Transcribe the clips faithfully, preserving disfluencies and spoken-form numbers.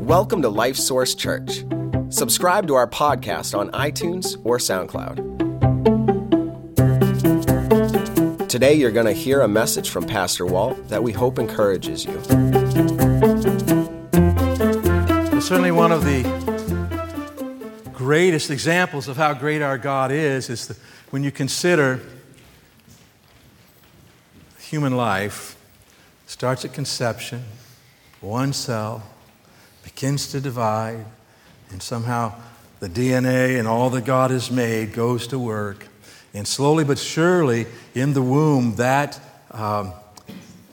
Welcome to Life Source Church. Subscribe to our podcast on iTunes or SoundCloud. Today you're going to hear a message from Pastor Walt that we hope encourages you. Well, certainly one of the greatest examples of how great our God is is the, when you consider human life starts at conception, one cell, begins to divide, and somehow the D N A and all that God has made goes to work. And slowly but surely, in the womb, that um,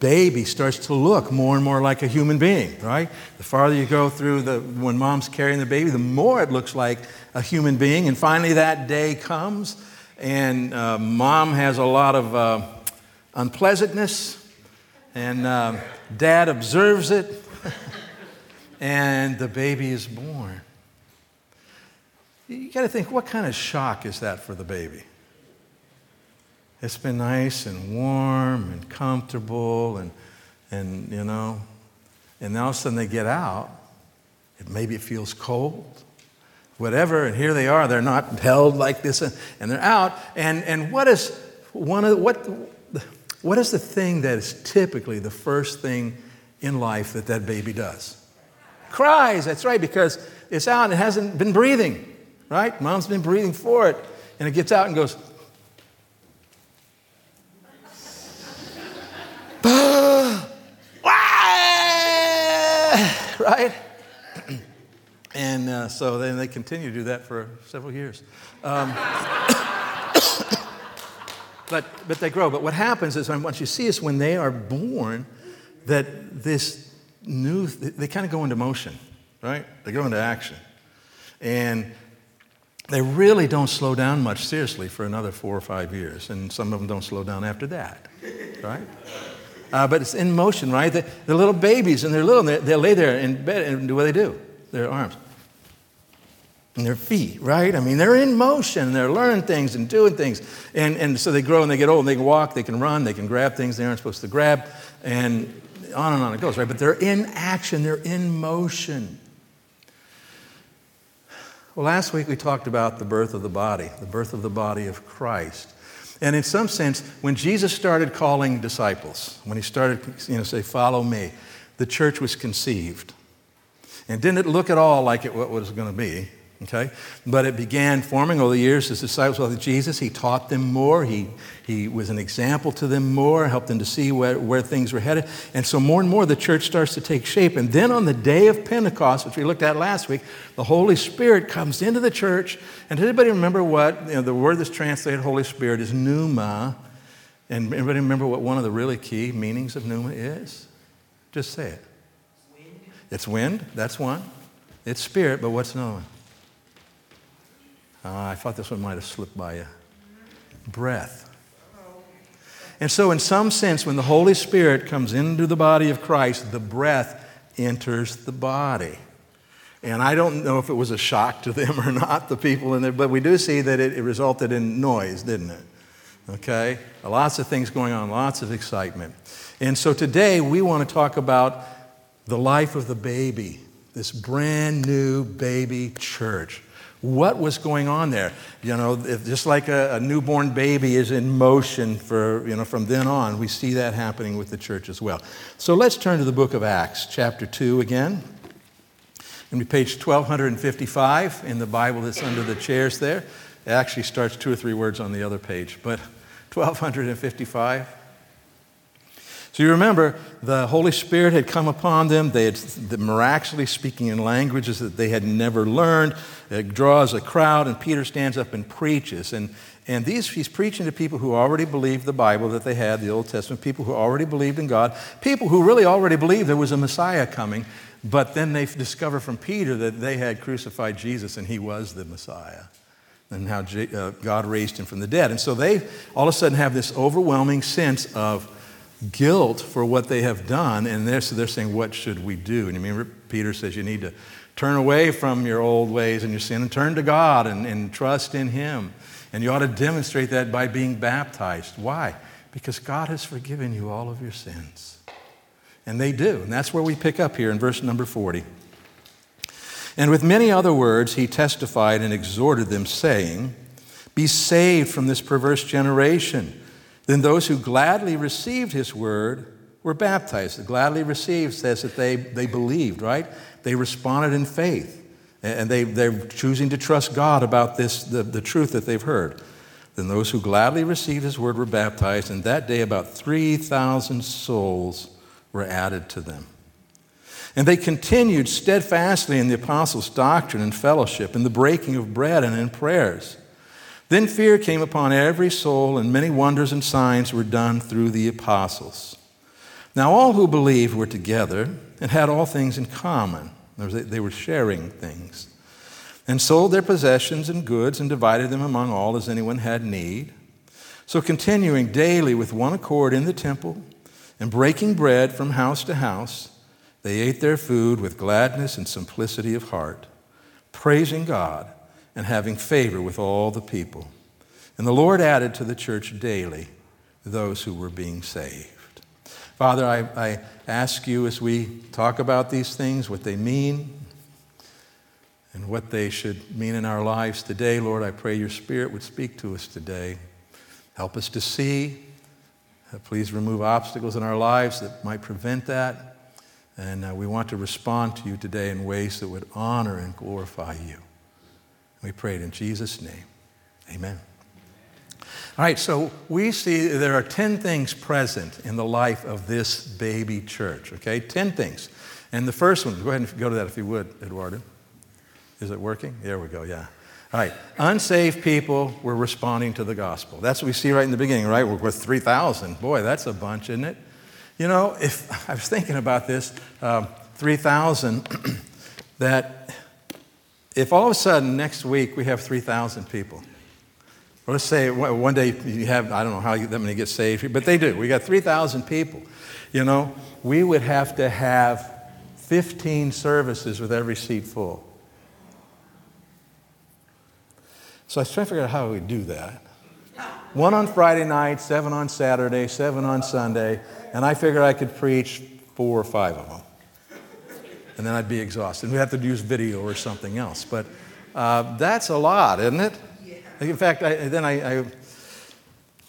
baby starts to look more and more like a human being, right? The farther you go through the when mom's carrying the baby, the more it looks like a human being. And finally that day comes, and uh, mom has a lot of uh, unpleasantness, and uh, dad observes it, and the baby is born. You got to think, what kind of shock is that for the baby? It's been nice and warm and comfortable, and and you know, and now all of a sudden they get out. And maybe it feels cold, whatever. And here they are. They're not held like this, and, and they're out. And and what is one of what what is the thing that is typically the first thing in life that that baby does? Cries, that's right, because it's out and it hasn't been breathing, right? Mom's been breathing for it, and it gets out and goes, right? And uh, so then they continue to do that for several years. Um, but but they grow. But what happens is, what you see is when they are born, that this new, they kind of go into motion, right? They go into action. And they really don't slow down much, seriously, for another four or five years. And some of them don't slow down after that, right? Uh, but it's in motion, right? They're, they're little babies, and they're little, and they're, they'll lay there in bed, and do what they do. Their arms and their feet, right? I mean, they're in motion. They're learning things and doing things. And, and so they grow, and they get old, and they can walk, they can run, they can grab things they aren't supposed to grab, and on and on it goes, right? But they're in action. They're in motion. Well, last week we talked about the birth of the body, the birth of the body of Christ. And in some sense, when Jesus started calling disciples, when he started, you know, say, follow me, the church was conceived. And didn't it look at all like it what it was going to be, okay? But it began forming over the years as disciples of Jesus. He taught them more. He he was an example to them more, helped them to see where, where things were headed. And so more and more the church starts to take shape. And then on the day of Pentecost, which we looked at last week, the Holy Spirit comes into the church. And does anybody remember what, you know, the word that's translated Holy Spirit is pneuma. And anybody remember what one of the really key meanings of pneuma is? Just say it. Wind. It's wind. That's one. It's spirit. But what's another one? Uh, I thought this one might have slipped by you. Breath. And so in some sense, when the Holy Spirit comes into the body of Christ, the breath enters the body. And I don't know if it was a shock to them or not, the people in there, but we do see that it, it resulted in noise, didn't it? Okay? Lots of things going on, lots of excitement. And so today we want to talk about the life of the baby, this brand new baby church. What was going on there? You know, just like a, a newborn baby is in motion for, you know, from then on, we see that happening with the church as well. So let's turn to the book of Acts, chapter two again. It'll be page twelve fifty-five in the Bible that's under the chairs there. It actually starts two or three words on the other page, but twelve fifty-five. So you remember, the Holy Spirit had come upon them. They had they miraculously speaking in languages that they had never learned. It draws a crowd, and Peter stands up and preaches. And, and these, he's preaching to people who already believed the Bible that they had, the Old Testament, people who already believed in God, people who really already believed there was a Messiah coming. But then they discover from Peter that they had crucified Jesus, and he was the Messiah, and how J, uh, God raised him from the dead. And so they all of a sudden have this overwhelming sense of guilt for what they have done, and they're, so they're saying, what should we do? And you remember Peter says you need to turn away from your old ways and your sin and turn to God and, and trust in him. And you ought to demonstrate that by being baptized. Why? Because God has forgiven you all of your sins. And they do. And that's where we pick up here in verse number forty. And with many other words, he testified and exhorted them, saying, be saved from this perverse generation. Then those who gladly received his word were baptized. The gladly received says that they, they believed, right? They responded in faith. And they, they're choosing to trust God about this, the, the truth that they've heard. Then those who gladly received his word were baptized, and that day about three thousand souls were added to them. And they continued steadfastly in the apostles' doctrine and fellowship, in the breaking of bread and in prayers. Then fear came upon every soul, and many wonders and signs were done through the apostles. Now all who believed were together and had all things in common. They were sharing things. And sold their possessions and goods and divided them among all as anyone had need. So continuing daily with one accord in the temple and breaking bread from house to house, they ate their food with gladness and simplicity of heart, praising God and having favor with all the people. And the Lord added to the church daily those who were being saved. Father, I, I ask you as we talk about these things, what they mean and what they should mean in our lives today. Lord, I pray your Spirit would speak to us today. Help us to see. Please remove obstacles in our lives that might prevent that. And uh, we want to respond to you today in ways that would honor and glorify you. We pray it in Jesus' name. Amen. All right, so we see there are ten things present in the life of this baby church, okay? ten things. And the first one, go ahead and go to that if you would, Eduardo. Is it working? There we go, yeah. All right, unsaved people were responding to the gospel. That's what we see right in the beginning, right? We're with three thousand. Boy, that's a bunch, isn't it? You know, if I was thinking about this, um, three thousand, that if all of a sudden next week we have three thousand people, or let's say one day you have, I don't know how that many get saved, but they do. We got three thousand people. You know, we would have to have fifteen services with every seat full. So I was trying to figure out how we do that. One on Friday night, seven on Saturday, seven on Sunday, and I figured I could preach four or five of them. And then I'd be exhausted. We'd have to use video or something else. But uh, that's a lot, isn't it? In fact, I, then I, I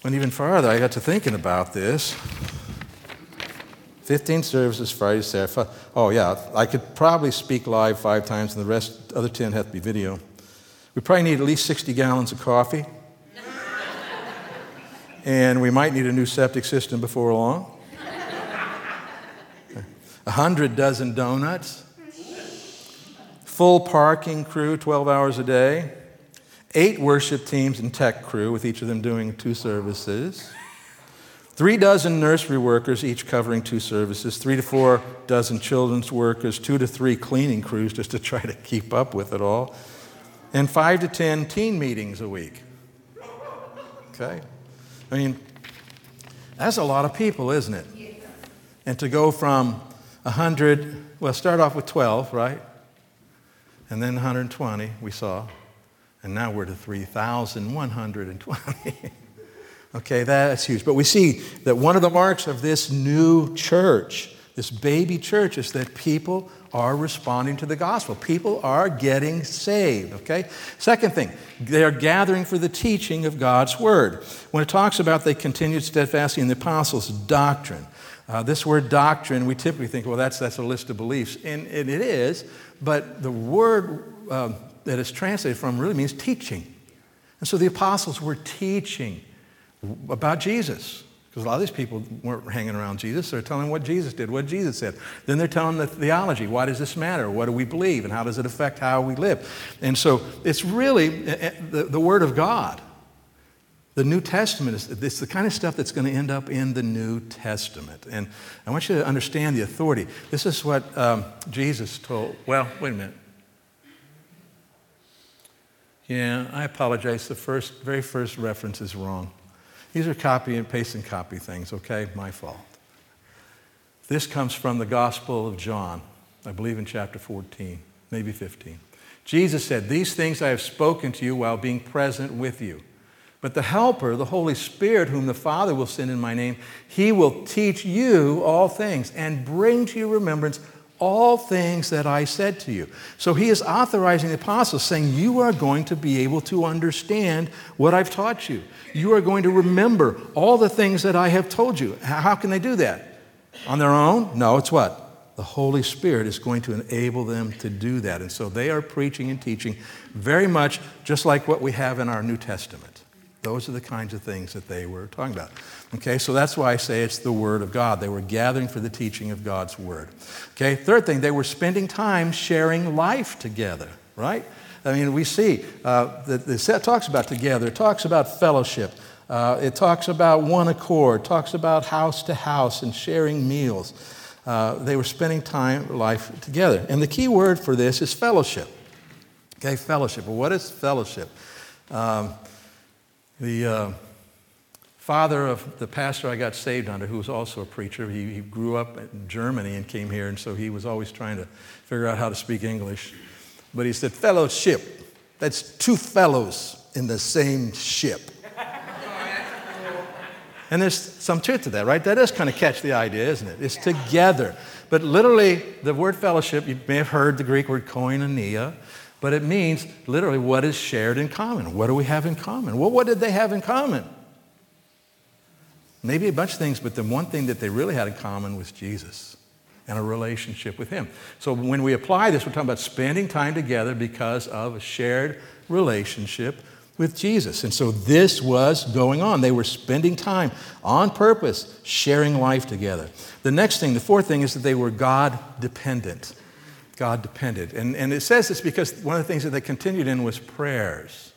went even farther. I got to thinking about this. fifteen services, Friday, Saturday. Oh, yeah, I could probably speak live five times, and the rest, other ten have to be video. We probably need at least sixty gallons of coffee. And we might need a new septic system before long. A hundred dozen donuts. Full parking crew, twelve hours a day. Eight worship teams and tech crew, with each of them doing two services. Three dozen nursery workers, each covering two services. Three to four dozen children's workers. Two to three cleaning crews just to try to keep up with it all. And five to ten teen meetings a week. Okay? I mean, that's a lot of people, isn't it? Yeah. And to go from one hundred, well, start off with twelve, right? And then one hundred twenty, we saw. And now we're to three thousand one hundred twenty. Okay, that's huge. But we see that one of the marks of this new church, this baby church, is that people are responding to the gospel. People are getting saved, okay? Second thing, they are gathering for the teaching of God's word. When it talks about they continued steadfastly in the apostles' doctrine, uh, this word doctrine, we typically think, well, that's that's a list of beliefs. And, and it is, but the word uh, that is translated from really means teaching. And so the apostles were teaching about Jesus. Because a lot of these people weren't hanging around Jesus. They're telling what Jesus did, what Jesus said. Then they're telling the theology. Why does this matter? What do we believe? And how does it affect how we live? And so it's really the, the Word of God. The New Testament is it's the kind of stuff that's going to end up in the New Testament. And I want you to understand the authority. This is what um, Jesus told. Well, wait a minute. Yeah, I apologize. The first, very first reference is wrong. These are copy and paste and copy things, okay? My fault. This comes from the Gospel of John, I believe in chapter fourteen, maybe fifteen. Jesus said, "These things I have spoken to you while being present with you, But the Helper, the Holy Spirit, whom the Father will send in my name, he will teach you all things and bring to your remembrance all things that I said to you. So he is authorizing the apostles, saying, you are going to be able to understand what I've taught you. You are going to remember all the things that I have told you. How can they do that? On their own? No, it's what? The Holy Spirit is going to enable them to do that. And so they are preaching and teaching very much just like what we have in our New Testament. Those are the kinds of things that they were talking about. Okay, so that's why I say it's the Word of God. They were gathering for the teaching of God's Word. Okay, third thing, they were spending time sharing life together, right? I mean, we see uh, that it talks about together, it talks about fellowship, uh, it talks about one accord, talks about house to house and sharing meals. Uh, they were spending time, life together. And the key word for this is fellowship. Okay, fellowship. Well, what is fellowship? Um, The uh, father of the pastor I got saved under, who was also a preacher, he, he grew up in Germany and came here, and so he was always trying to figure out how to speak English. But he said, fellowship, that's two fellows in the same ship. And there's some truth to that, right? That does kind of catch the idea, isn't it? It's together. But literally, the word fellowship, you may have heard the Greek word koinonia, but it means literally what is shared in common. What do we have in common? Well, what did they have in common? Maybe a bunch of things, but the one thing that they really had in common was Jesus and a relationship with him. So when we apply this, we're talking about spending time together because of a shared relationship with Jesus. And so this was going on. They were spending time on purpose, sharing life together. The next thing, the fourth thing, is that they were God-dependent. God depended. And, and it says this because one of the things that they continued in was prayers.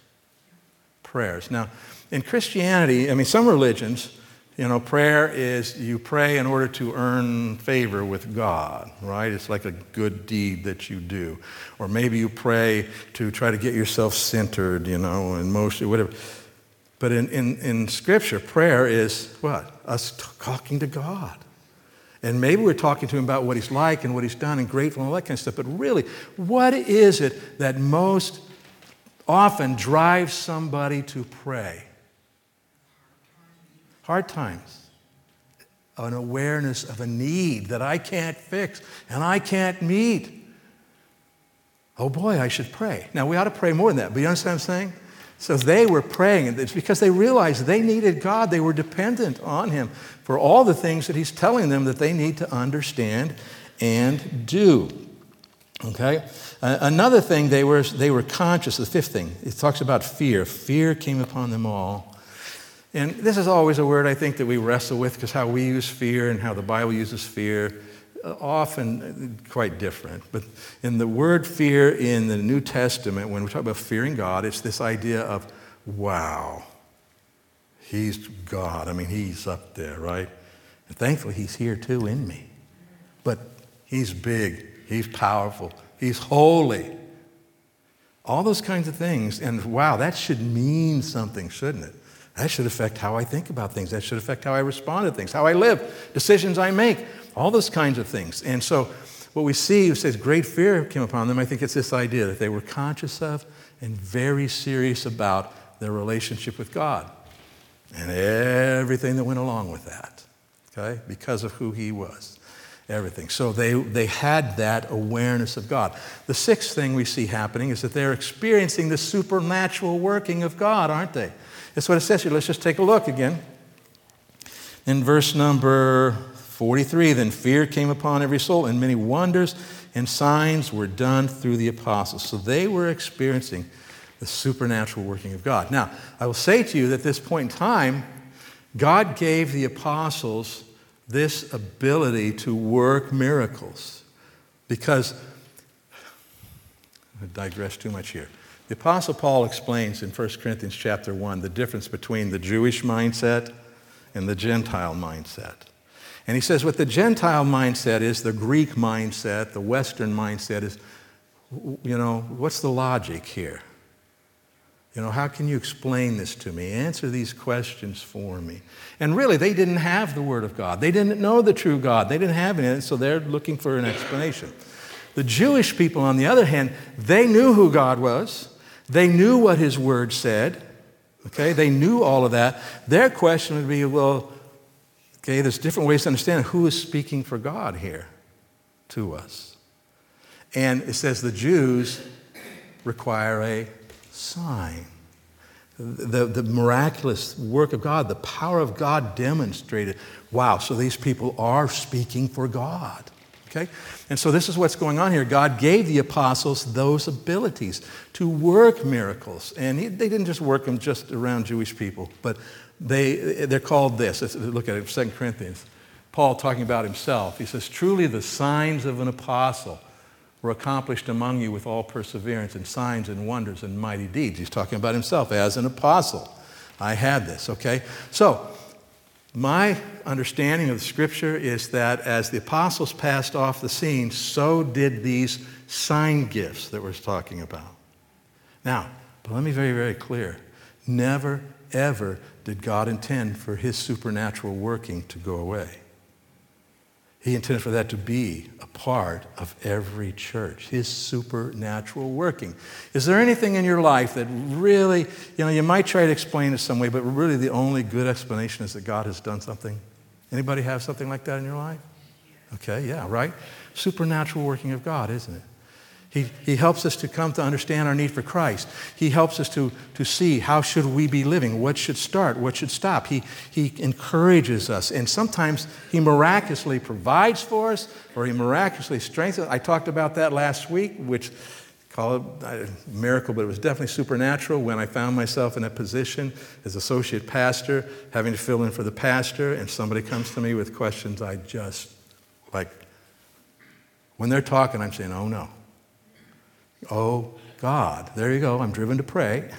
Prayers. Now, in Christianity, I mean, some religions, you know, prayer is you pray in order to earn favor with God, right? It's like a good deed that you do. Or maybe you pray to try to get yourself centered, you know, and emotionally, whatever. But in, in, in Scripture, prayer is what? Us talking to God. And maybe we're talking to him about what he's like and what he's done and grateful and all that kind of stuff. But really, what is it that most often drives somebody to pray? Hard times. An awareness of a need that I can't fix and I can't meet. Oh boy, I should pray. Now, we ought to pray more than that. But you understand what I'm saying? So they were praying, and it's because they realized they needed God. They were dependent on him for all the things that he's telling them that they need to understand and do. Okay? Uh, another thing, they were they were conscious. The fifth thing, it talks about fear. Fear came upon them all. And this is always a word I think that we wrestle with, because how we use fear and how the Bible uses fear often quite different. But in the word fear in the New Testament, when we talk about fearing God, it's this idea of, wow, he's God. I mean, he's up there, right? And thankfully, he's here too in me. But he's big, he's powerful, he's holy. All those kinds of things. And wow, that should mean something, shouldn't it? That should affect how I think about things. That should affect how I respond to things, how I live, decisions I make, all those kinds of things. And so what we see, it says great fear came upon them. I think it's this idea that they were conscious of and very serious about their relationship with God and everything that went along with that, okay, because of who he was, everything. So they, they had that awareness of God. The sixth thing we see happening is that they're experiencing the supernatural working of God, aren't they? That's what it says here. Let's just take a look again. In verse number forty-three, then fear came upon every soul, and many wonders and signs were done through the apostles. So they were experiencing the supernatural working of God. Now, I will say to you that at this point in time, God gave the apostles this ability to work miracles, because I digress too much here. The Apostle Paul explains in First Corinthians chapter one the difference between the Jewish mindset and the Gentile mindset. And he says what the Gentile mindset is, the Greek mindset, the Western mindset is, you know, what's the logic here? You know, how can you explain this to me? Answer these questions for me. And really, they didn't have the Word of God. They didn't know the true God. They didn't have it, so they're looking for an explanation. The Jewish people, on the other hand, they knew who God was. They knew what his word said. Okay, they knew all of that. Their question would be, well, okay, there's different ways to understand who is speaking for God here to us. And it says the Jews require a sign. The, the miraculous work of God, the power of God demonstrated. Wow, so these people are speaking for God. Okay? And so this is what's going on here. God gave the apostles those abilities to work miracles. And he, they didn't just work them just around Jewish people, but they, they're called this. Let's look at it, Second Corinthians. Paul talking about himself. He says, truly the signs of an apostle were accomplished among you with all perseverance and signs and wonders and mighty deeds. He's talking about himself as an apostle. I had this, okay? So my understanding of the scripture is that as the apostles passed off the scene, so did these sign gifts that we're talking about. Now, but let me be very, very clear. Never, ever did God intend for his supernatural working to go away. He intended for that to be a part of every church, his supernatural working. Is there anything in your life that really, you know, you might try to explain it some way, but really the only good explanation is that God has done something? Anybody have something like that in your life? Okay, yeah, right? Supernatural working of God, isn't it? He, he helps us to come to understand our need for Christ. He helps us to, to see how should we be living, what should start, what should stop. He, he encourages us, and sometimes he miraculously provides for us, or he miraculously strengthens us. I talked about that last week, which call it a miracle, but it was definitely supernatural when I found myself in a position as associate pastor, having to fill in for the pastor, and somebody comes to me with questions I just, like, when they're talking, I'm saying, oh no. Oh, God, there you go. I'm driven to pray.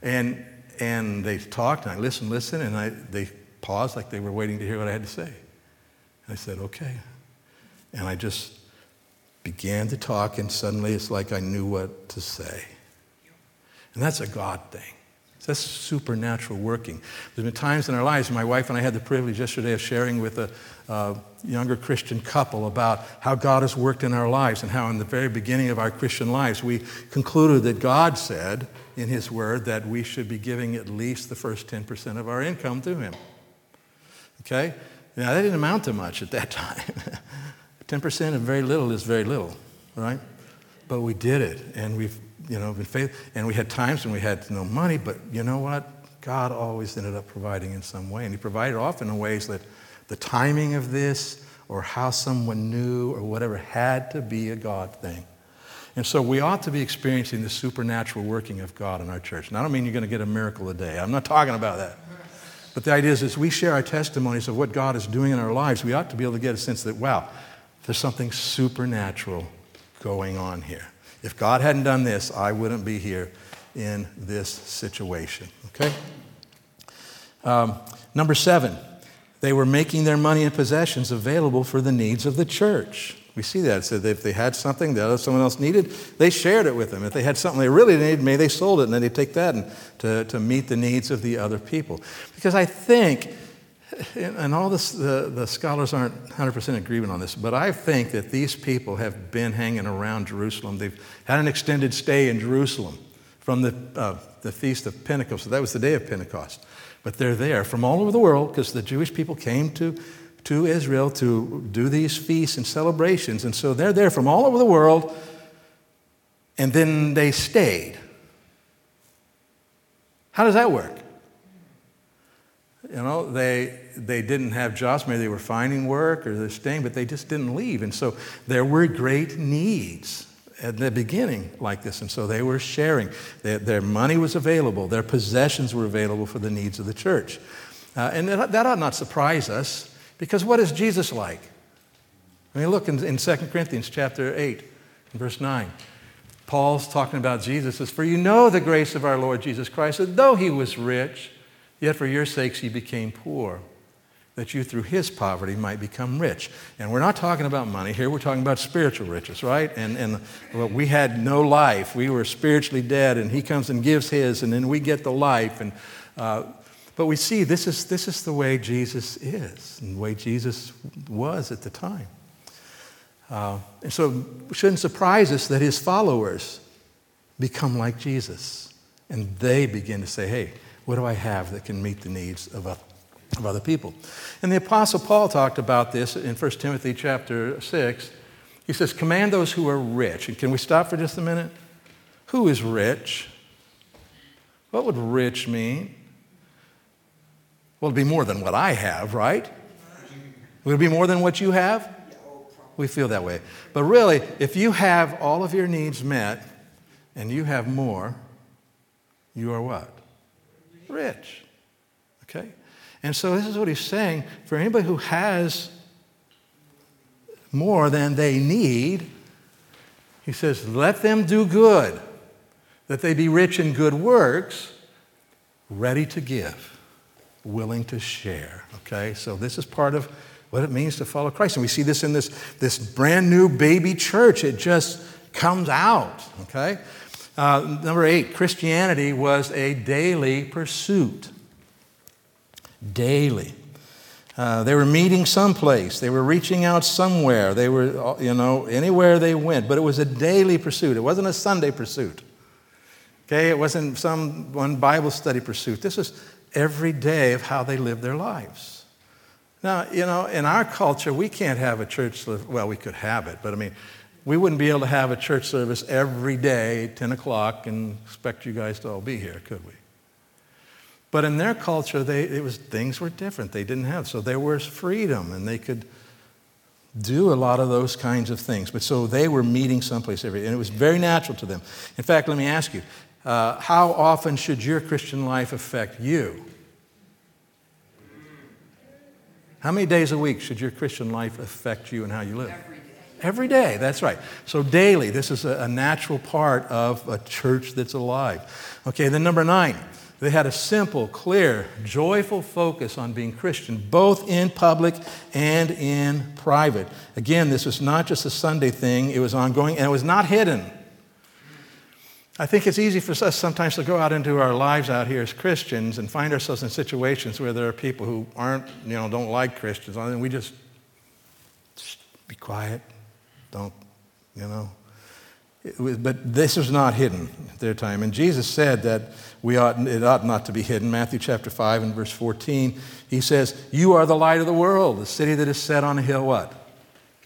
and and they talked, and I listened, listened, and I, they paused like they were waiting to hear what I had to say. And I said, okay. And I just began to talk, and suddenly it's like I knew what to say. And that's a God thing. That's supernatural working. There's been times in our lives, my wife and I had the privilege yesterday of sharing with a uh, younger Christian couple about how God has worked in our lives and how in the very beginning of our Christian lives, we concluded that God said in his word that we should be giving at least the first ten percent of our income to him. Okay? Now, that didn't amount to much at that time. ten percent of very little is very little, right? But we did it, and we've You know, in faith, and we had times when we had no money, but you know what? God always ended up providing in some way, and he provided often in ways that the timing of this or how someone knew or whatever had to be a God thing. And so we ought to be experiencing the supernatural working of God in our church. And I don't mean you're going to get a miracle a day. I'm not talking about that. But the idea is as we share our testimonies of what God is doing in our lives, we ought to be able to get a sense that, wow, there's something supernatural going on here. If God hadn't done this, I wouldn't be here in this situation, okay? Um, number seven, they were making their money and possessions available for the needs of the church. We see that. It said that if they had something that someone else needed, they shared it with them. If they had something they really needed, maybe they sold it, and then they take that and to, to meet the needs of the other people. Because I think, and all this, the, the scholars aren't one hundred percent in agreement on this, but I think that these people have been hanging around Jerusalem. They've had an extended stay in Jerusalem from the, uh, the Feast of Pentecost. So that was the day of Pentecost. But they're there from all over the world because the Jewish people came to, to Israel to do these feasts and celebrations. And so they're there from all over the world, and then they stayed. How does that work? You know, they they didn't have jobs. Maybe they were finding work or they're staying, but they just didn't leave. And so there were great needs at the beginning like this. And so they were sharing. Their, their money was available. Their possessions were available for the needs of the church. Uh, and that, that ought not surprise us, because what is Jesus like? I mean, look in, in Second Corinthians chapter eight, verse nine. Paul's talking about Jesus. Says, for you know the grace of our Lord Jesus Christ, that though he was rich, yet for your sakes he became poor, that you through his poverty might become rich. And we're not talking about money here. We're talking about spiritual riches, right? And and well, we had no life. We were spiritually dead, and he comes and gives his, and then we get the life. And uh, but we see this is this is the way Jesus is, and the way Jesus was at the time. Uh, and so it shouldn't surprise us that his followers become like Jesus. And they begin to say, hey, what do I have that can meet the needs of others? Of other people. And the Apostle Paul talked about this in First Timothy chapter six. He says, command those who are rich. And can we stop for just a minute? Who is rich? What would rich mean? Well, it'd be more than what I have, right? Would it be more than what you have? We feel that way. But really, if you have all of your needs met and you have more, you are what? Rich. Okay? And so this is what he's saying. For anybody who has more than they need, he says, let them do good, that they be rich in good works, ready to give, willing to share. Okay? So this is part of what it means to follow Christ. And we see this in this, this brand new baby church. It just comes out. Okay? Uh, number eight, Christianity was a daily pursuit. Daily. Uh, they were meeting someplace. They were reaching out somewhere. They were, you know, anywhere they went. But it was a daily pursuit. It wasn't a Sunday pursuit. Okay? It wasn't some one Bible study pursuit. This is every day of how they lived their lives. Now, you know, in our culture, we can't have a church, well, we could have it, but I mean, we wouldn't be able to have a church service every day, ten o'clock, and expect you guys to all be here, could we? But in their culture, they, it was things were different. They didn't have. So there was freedom, and they could do a lot of those kinds of things. But so they were meeting someplace every day, and it was very natural to them. In fact, let me ask you, uh, how often should your Christian life affect you? How many days a week should your Christian life affect you and how you live? Every day. Every day, that's right. So daily, this is a, a natural part of a church that's alive. Okay, then number nine. They had a simple, clear, joyful focus on being Christian, both in public and in private. Again, this was not just a Sunday thing. It was ongoing, and it was not hidden. I think it's easy for us sometimes to go out into our lives out here as Christians and find ourselves in situations where there are people who aren't, you know, don't like Christians. And we just, just be quiet, don't, you know. Was, but this was not hidden at their time. And Jesus said that we ought, it ought not to be hidden. Matthew chapter five and verse fourteen, he says, you are the light of the world. The city that is set on a hill, what?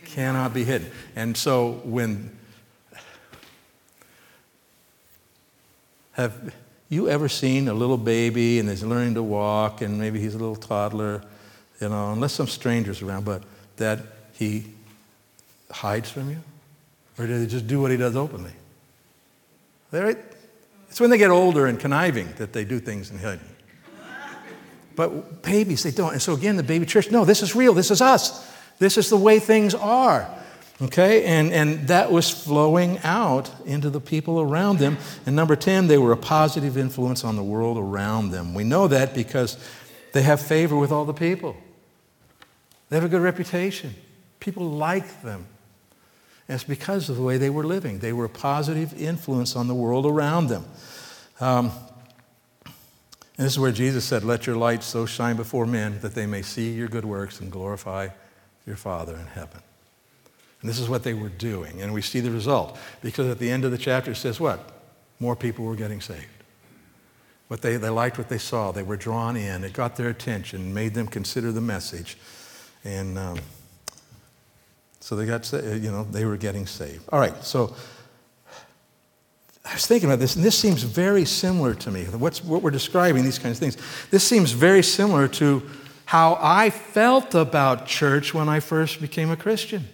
Cannot be hidden. And so when, have you ever seen a little baby and he's learning to walk and maybe he's a little toddler, you know, unless some stranger's around, but that he hides from you? Or do they just do what he does openly? Right? It's when they get older and conniving that they do things in hiding. But babies, they don't. And so again, the baby church, no, this is real. This is us. This is the way things are. Okay? And, and that was flowing out into the people around them. And number ten, they were a positive influence on the world around them. We know that because they have favor with all the people. They have a good reputation. People like them. And it's because of the way they were living. They were a positive influence on the world around them. Um, and this is where Jesus said, let your light so shine before men that they may see your good works and glorify your Father in heaven. And this is what they were doing. And we see the result. Because at the end of the chapter it says what? More people were getting saved. What they, they liked what they saw. They were drawn in. It got their attention, made them consider the message. And... Um, So they got, you know, they were getting saved. All right, so I was thinking about this, and this seems very similar to me. What's, what we're describing, these kinds of things, this seems very similar to how I felt about church when I first became a Christian.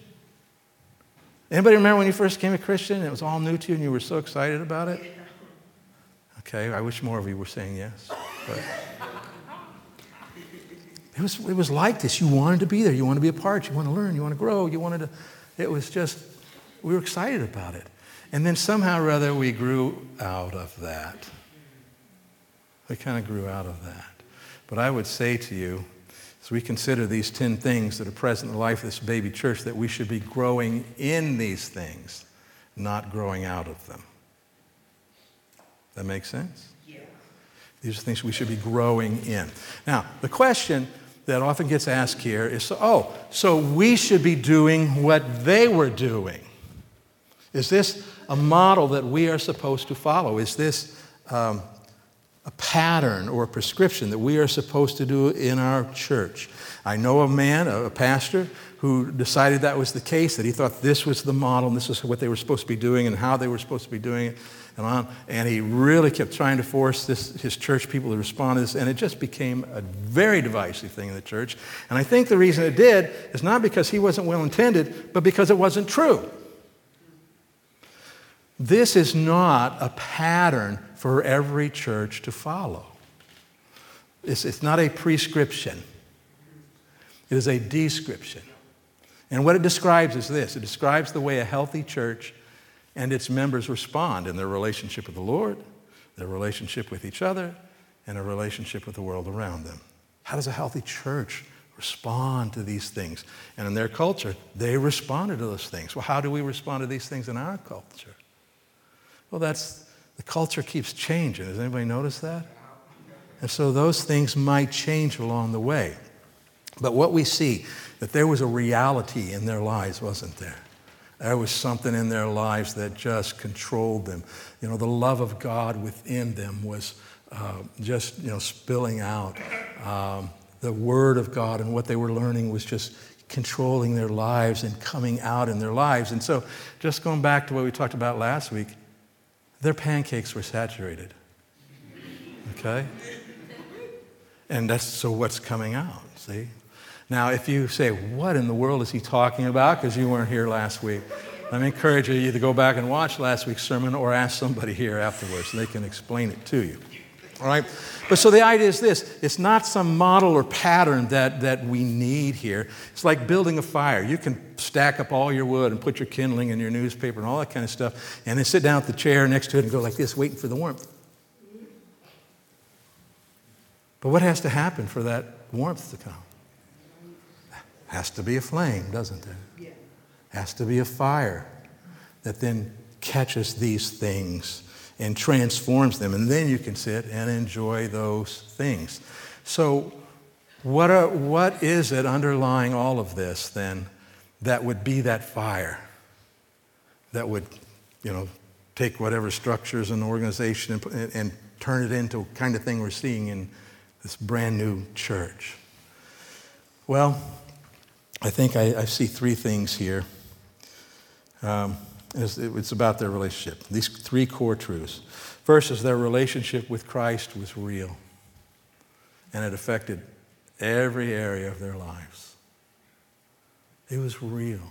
Anybody remember when you first became a Christian and it was all new to you and you were so excited about it? Okay, I wish more of you were saying yes. But. It was, it was like this. You wanted to be there. You wanted to be a part. You want to learn. You want to grow. You wanted to, it was just, we were excited about it. And then somehow or other we grew out of that. We kind of grew out of that. But I would say to you, as we consider these ten things that are present in the life of this baby church, that we should be growing in these things, not growing out of them. That makes sense? Yeah. These are things we should be growing in. Now, the question that often gets asked here is, oh, so we should be doing what they were doing. Is this a model that we are supposed to follow? Is this um, a pattern or a prescription that we are supposed to do in our church. I know a man, a pastor, who decided that was the case, that he thought this was the model and this is what they were supposed to be doing and how they were supposed to be doing it and on. And he really kept trying to force this, his church people to respond to this, and it just became a very divisive thing in the church. And I think the reason it did is not because he wasn't well-intended, but because it wasn't true. This is not a pattern for every church to follow. It's, it's not a prescription. It is a description. And what it describes is this. It describes the way a healthy church and its members respond in their relationship with the Lord, their relationship with each other, and a relationship with the world around them. How does a healthy church respond to these things? And in their culture, they responded to those things. Well, how do we respond to these things in our culture? Well, that's, the culture keeps changing. Has anybody noticed that? And so those things might change along the way. But what we see, that there was a reality in their lives, wasn't there? There was something in their lives that just controlled them. You know, the love of God within them was uh, just, you know, spilling out. Um, the Word of God and what they were learning was just controlling their lives and coming out in their lives. And so just going back to what we talked about last week, their pancakes were saturated, okay? And that's so what's coming out, see? Now, if you say, what in the world is he talking about? Because you weren't here last week. Let me encourage you to either go back and watch last week's sermon or ask somebody here afterwards, and they can explain it to you, all right? But so the idea is this. It's not some model or pattern that, that we need here. It's like building a fire. You can stack up all your wood and put your kindling and your newspaper and all that kind of stuff, and then sit down at the chair next to it and go like this, waiting for the warmth. But what has to happen for that warmth to come? Has to be a flame, doesn't it? Yeah. Has to be a fire that then catches these things and transforms them, and then you can sit and enjoy those things. So what are, what is it underlying all of this then that would be that fire that would, you know, take whatever structures and organization and, and turn it into the kind of thing we're seeing in this brand new church? Well, I think I, I see three things here. Um, it's, it's about their relationship. These three core truths. First is their relationship with Christ was real, and it affected every area of their lives. It was real.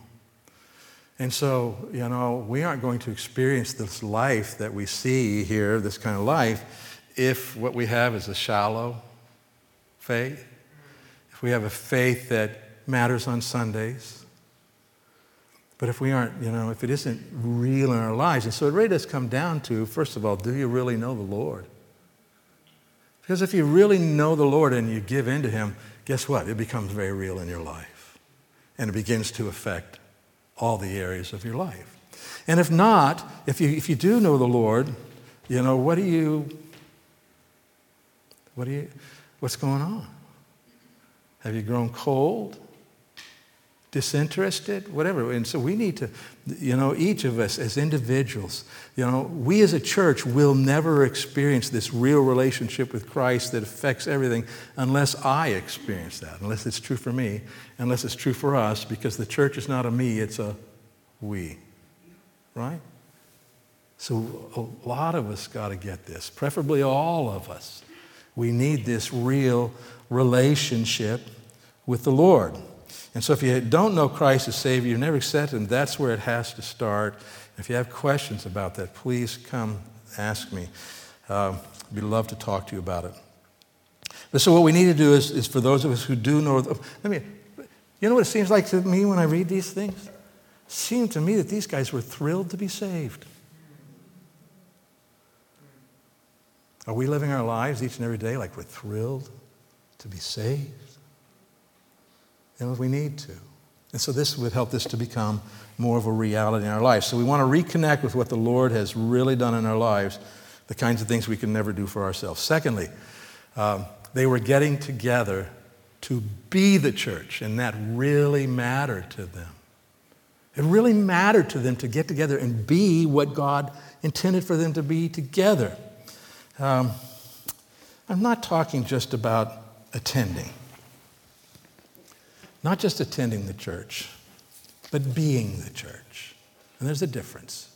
And so, you know, we aren't going to experience this life that we see here, this kind of life, if what we have is a shallow faith, if we have a faith that matters on Sundays. But if we aren't, you know, if it isn't real in our lives, and so it really does come down to, first of all, do you really know the Lord? Because if you really know the Lord and you give in to Him, guess what? It becomes very real in your life. And it begins to affect all the areas of your life. And if not, if you if you do know the Lord, you know, what do you, what do you, what's going on? Have you grown cold? Disinterested, whatever. And so we need to, you know, each of us as individuals, you know, we as a church will never experience this real relationship with Christ that affects everything unless I experience that, unless it's true for me, unless it's true for us, because the church is not a me, it's a we, right? So a lot of us got to get this, preferably all of us. We need this real relationship with the Lord. And so if you don't know Christ as Savior, you've never accepted Him, that's where it has to start. If you have questions about that, please come ask me. Uh, we'd love to talk to you about it. But so what we need to do is, is for those of us who do know, I mean, you know what it seems like to me when I read these things? It seemed to me that these guys were thrilled to be saved. Are we living our lives each and every day like we're thrilled to be saved? And we need to. And so this would help this to become more of a reality in our lives. So we want to reconnect with what the Lord has really done in our lives, the kinds of things we can never do for ourselves. Secondly, um, they were getting together to be the church, and that really mattered to them. It really mattered to them to get together and be what God intended for them to be together. Um, I'm not talking just about attending. Not just attending the church, but being the church. And there's a difference.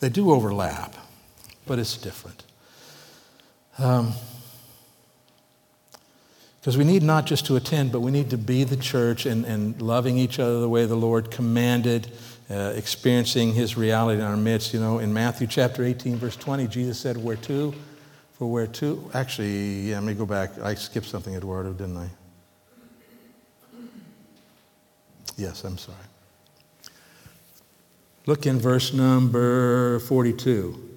They do overlap, but it's different. Um, Because we need not just to attend, but we need to be the church and, and loving each other the way the Lord commanded, uh, experiencing his reality in our midst. You know, in Matthew chapter eighteen, verse twenty, Jesus said, where two, for where two. Actually, yeah, let me go back. I skipped something, Eduardo, didn't I? Yes, I'm sorry. Look in verse number forty-two.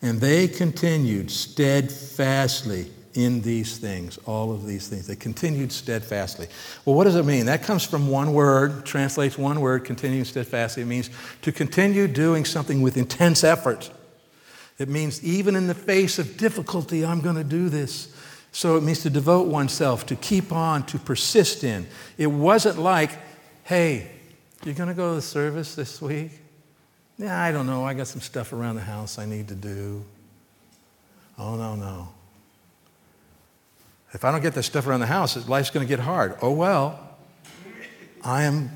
And they continued steadfastly in these things, all of these things. They continued steadfastly. Well, what does it mean? That comes from one word, translates one word, continuing steadfastly. It means to continue doing something with intense effort. It means even in the face of difficulty, I'm going to do this. So it means to devote oneself, to keep on, to persist in. It wasn't like, hey, you're going to go to the service this week? Yeah, I don't know. I got some stuff around the house I need to do. Oh, no, no. If I don't get this stuff around the house, life's going to get hard. Oh, well, I am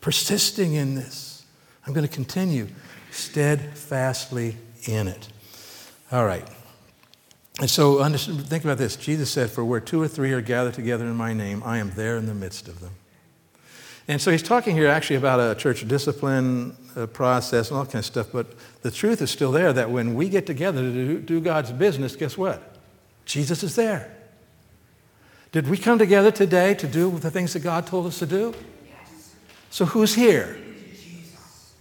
persisting in this. I'm going to continue steadfastly in it. All right. And so think about this. Jesus said, for where two or three are gathered together in my name, I am there in the midst of them. And so he's talking here actually about a church discipline a process and all that kind of stuff. But the truth is still there that when we get together to do God's business, guess what? Jesus is there. Did we come together today to do the things that God told us to do? Yes. So who's here? Jesus.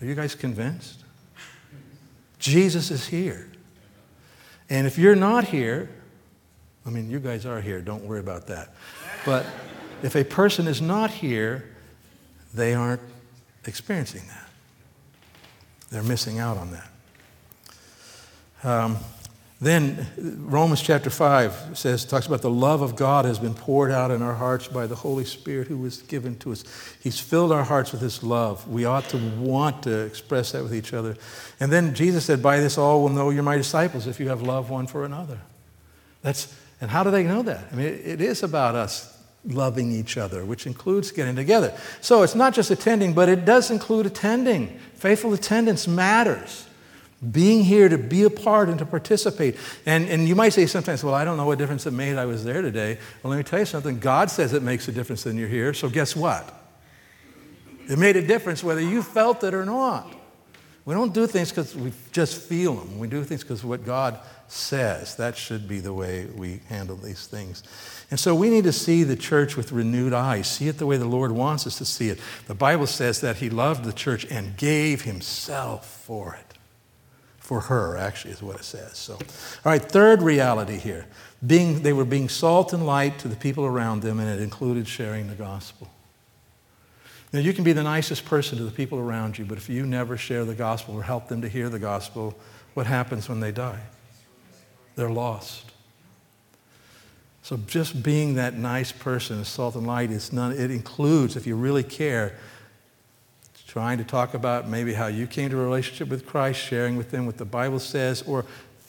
Are you guys convinced? Jesus is here. And if you're not here, I mean, you guys are here. Don't worry about that. But if a person is not here, they aren't experiencing that. They're missing out on that. Um, Then Romans chapter five says, talks about the love of God has been poured out in our hearts by the Holy Spirit who was given to us. He's filled our hearts with his love. We ought to want to express that with each other. And then Jesus said, by this all will know you're my disciples if you have love one for another. That's, and how do they know that? I mean, it is about us loving each other, which includes getting together. So it's not just attending, but it does include attending. Faithful attendance matters. Being here to be a part and to participate. And, and you might say sometimes, well, I don't know what difference it made I was there today. Well, let me tell you something. God says it makes a difference when you're here. So guess what? It made a difference whether you felt it or not. We don't do things because we just feel them. We do things because of what God says. That should be the way we handle these things. And so we need to see the church with renewed eyes. See it the way the Lord wants us to see it. The Bible says that he loved the church and gave himself for it. For her, actually, is what it says. So, all right, third reality here. Being, they were being salt and light to the people around them, and it included sharing the gospel. Now, you can be the nicest person to the people around you, but if you never share the gospel or help them to hear the gospel, what happens when they die? They're lost. So just being that nice person, salt and light, is none, it includes, if you really care, trying to talk about maybe how you came to a relationship with Christ, sharing with them what the Bible says, or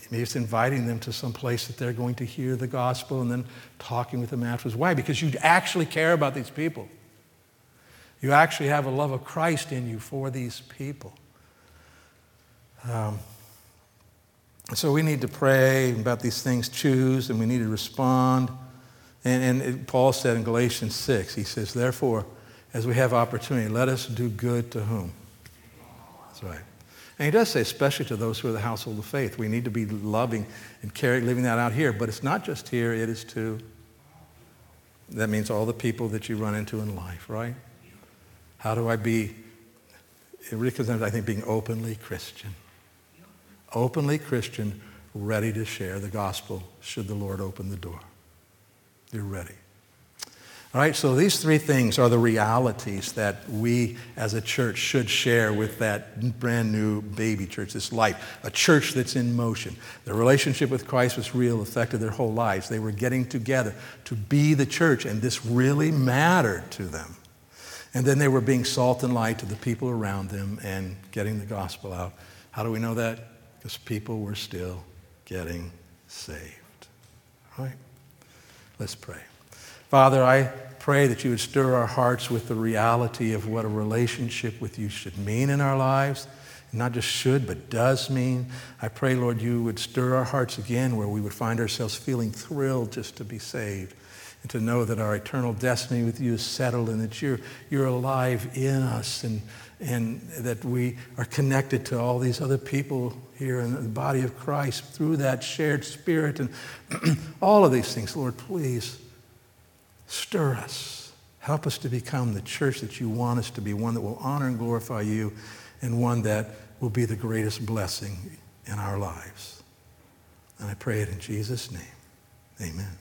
maybe it's inviting them to some place that they're going to hear the gospel and then talking with them afterwards. Why? Because you actually care about these people. You actually have a love of Christ in you for these people. Um, so we need to pray about these things, choose, and we need to respond. And, and it, Paul said in Galatians six, he says, therefore, as we have opportunity, let us do good to whom? That's right. And he does say, especially to those who are the household of faith. We need to be loving and caring, living that out here. But it's not just here, it is to, that means all the people that you run into in life, right? How do I be, it really comes down to, I think, being openly Christian. Openly Christian, ready to share the gospel should the Lord open the door. You're ready. All right, so these three things are the realities that we as a church should share with that brand new baby church, this life, a church that's in motion. Their relationship with Christ was real, affected their whole lives. They were getting together to be the church, and this really mattered to them. And then they were being salt and light to the people around them and getting the gospel out. How do we know that? Because people were still getting saved. All right? Let's pray. Father, I pray that you would stir our hearts with the reality of what a relationship with you should mean in our lives. Not just should, but does mean. I pray, Lord, you would stir our hearts again where we would find ourselves feeling thrilled just to be saved and to know that our eternal destiny with you is settled and that you're, you're alive in us and, and that we are connected to all these other people here in the body of Christ through that shared spirit and all of these things. Lord, please stir us. Help us to become the church that you want us to be, one that will honor and glorify you, and one that will be the greatest blessing in our lives. And I pray it in Jesus' name. Amen.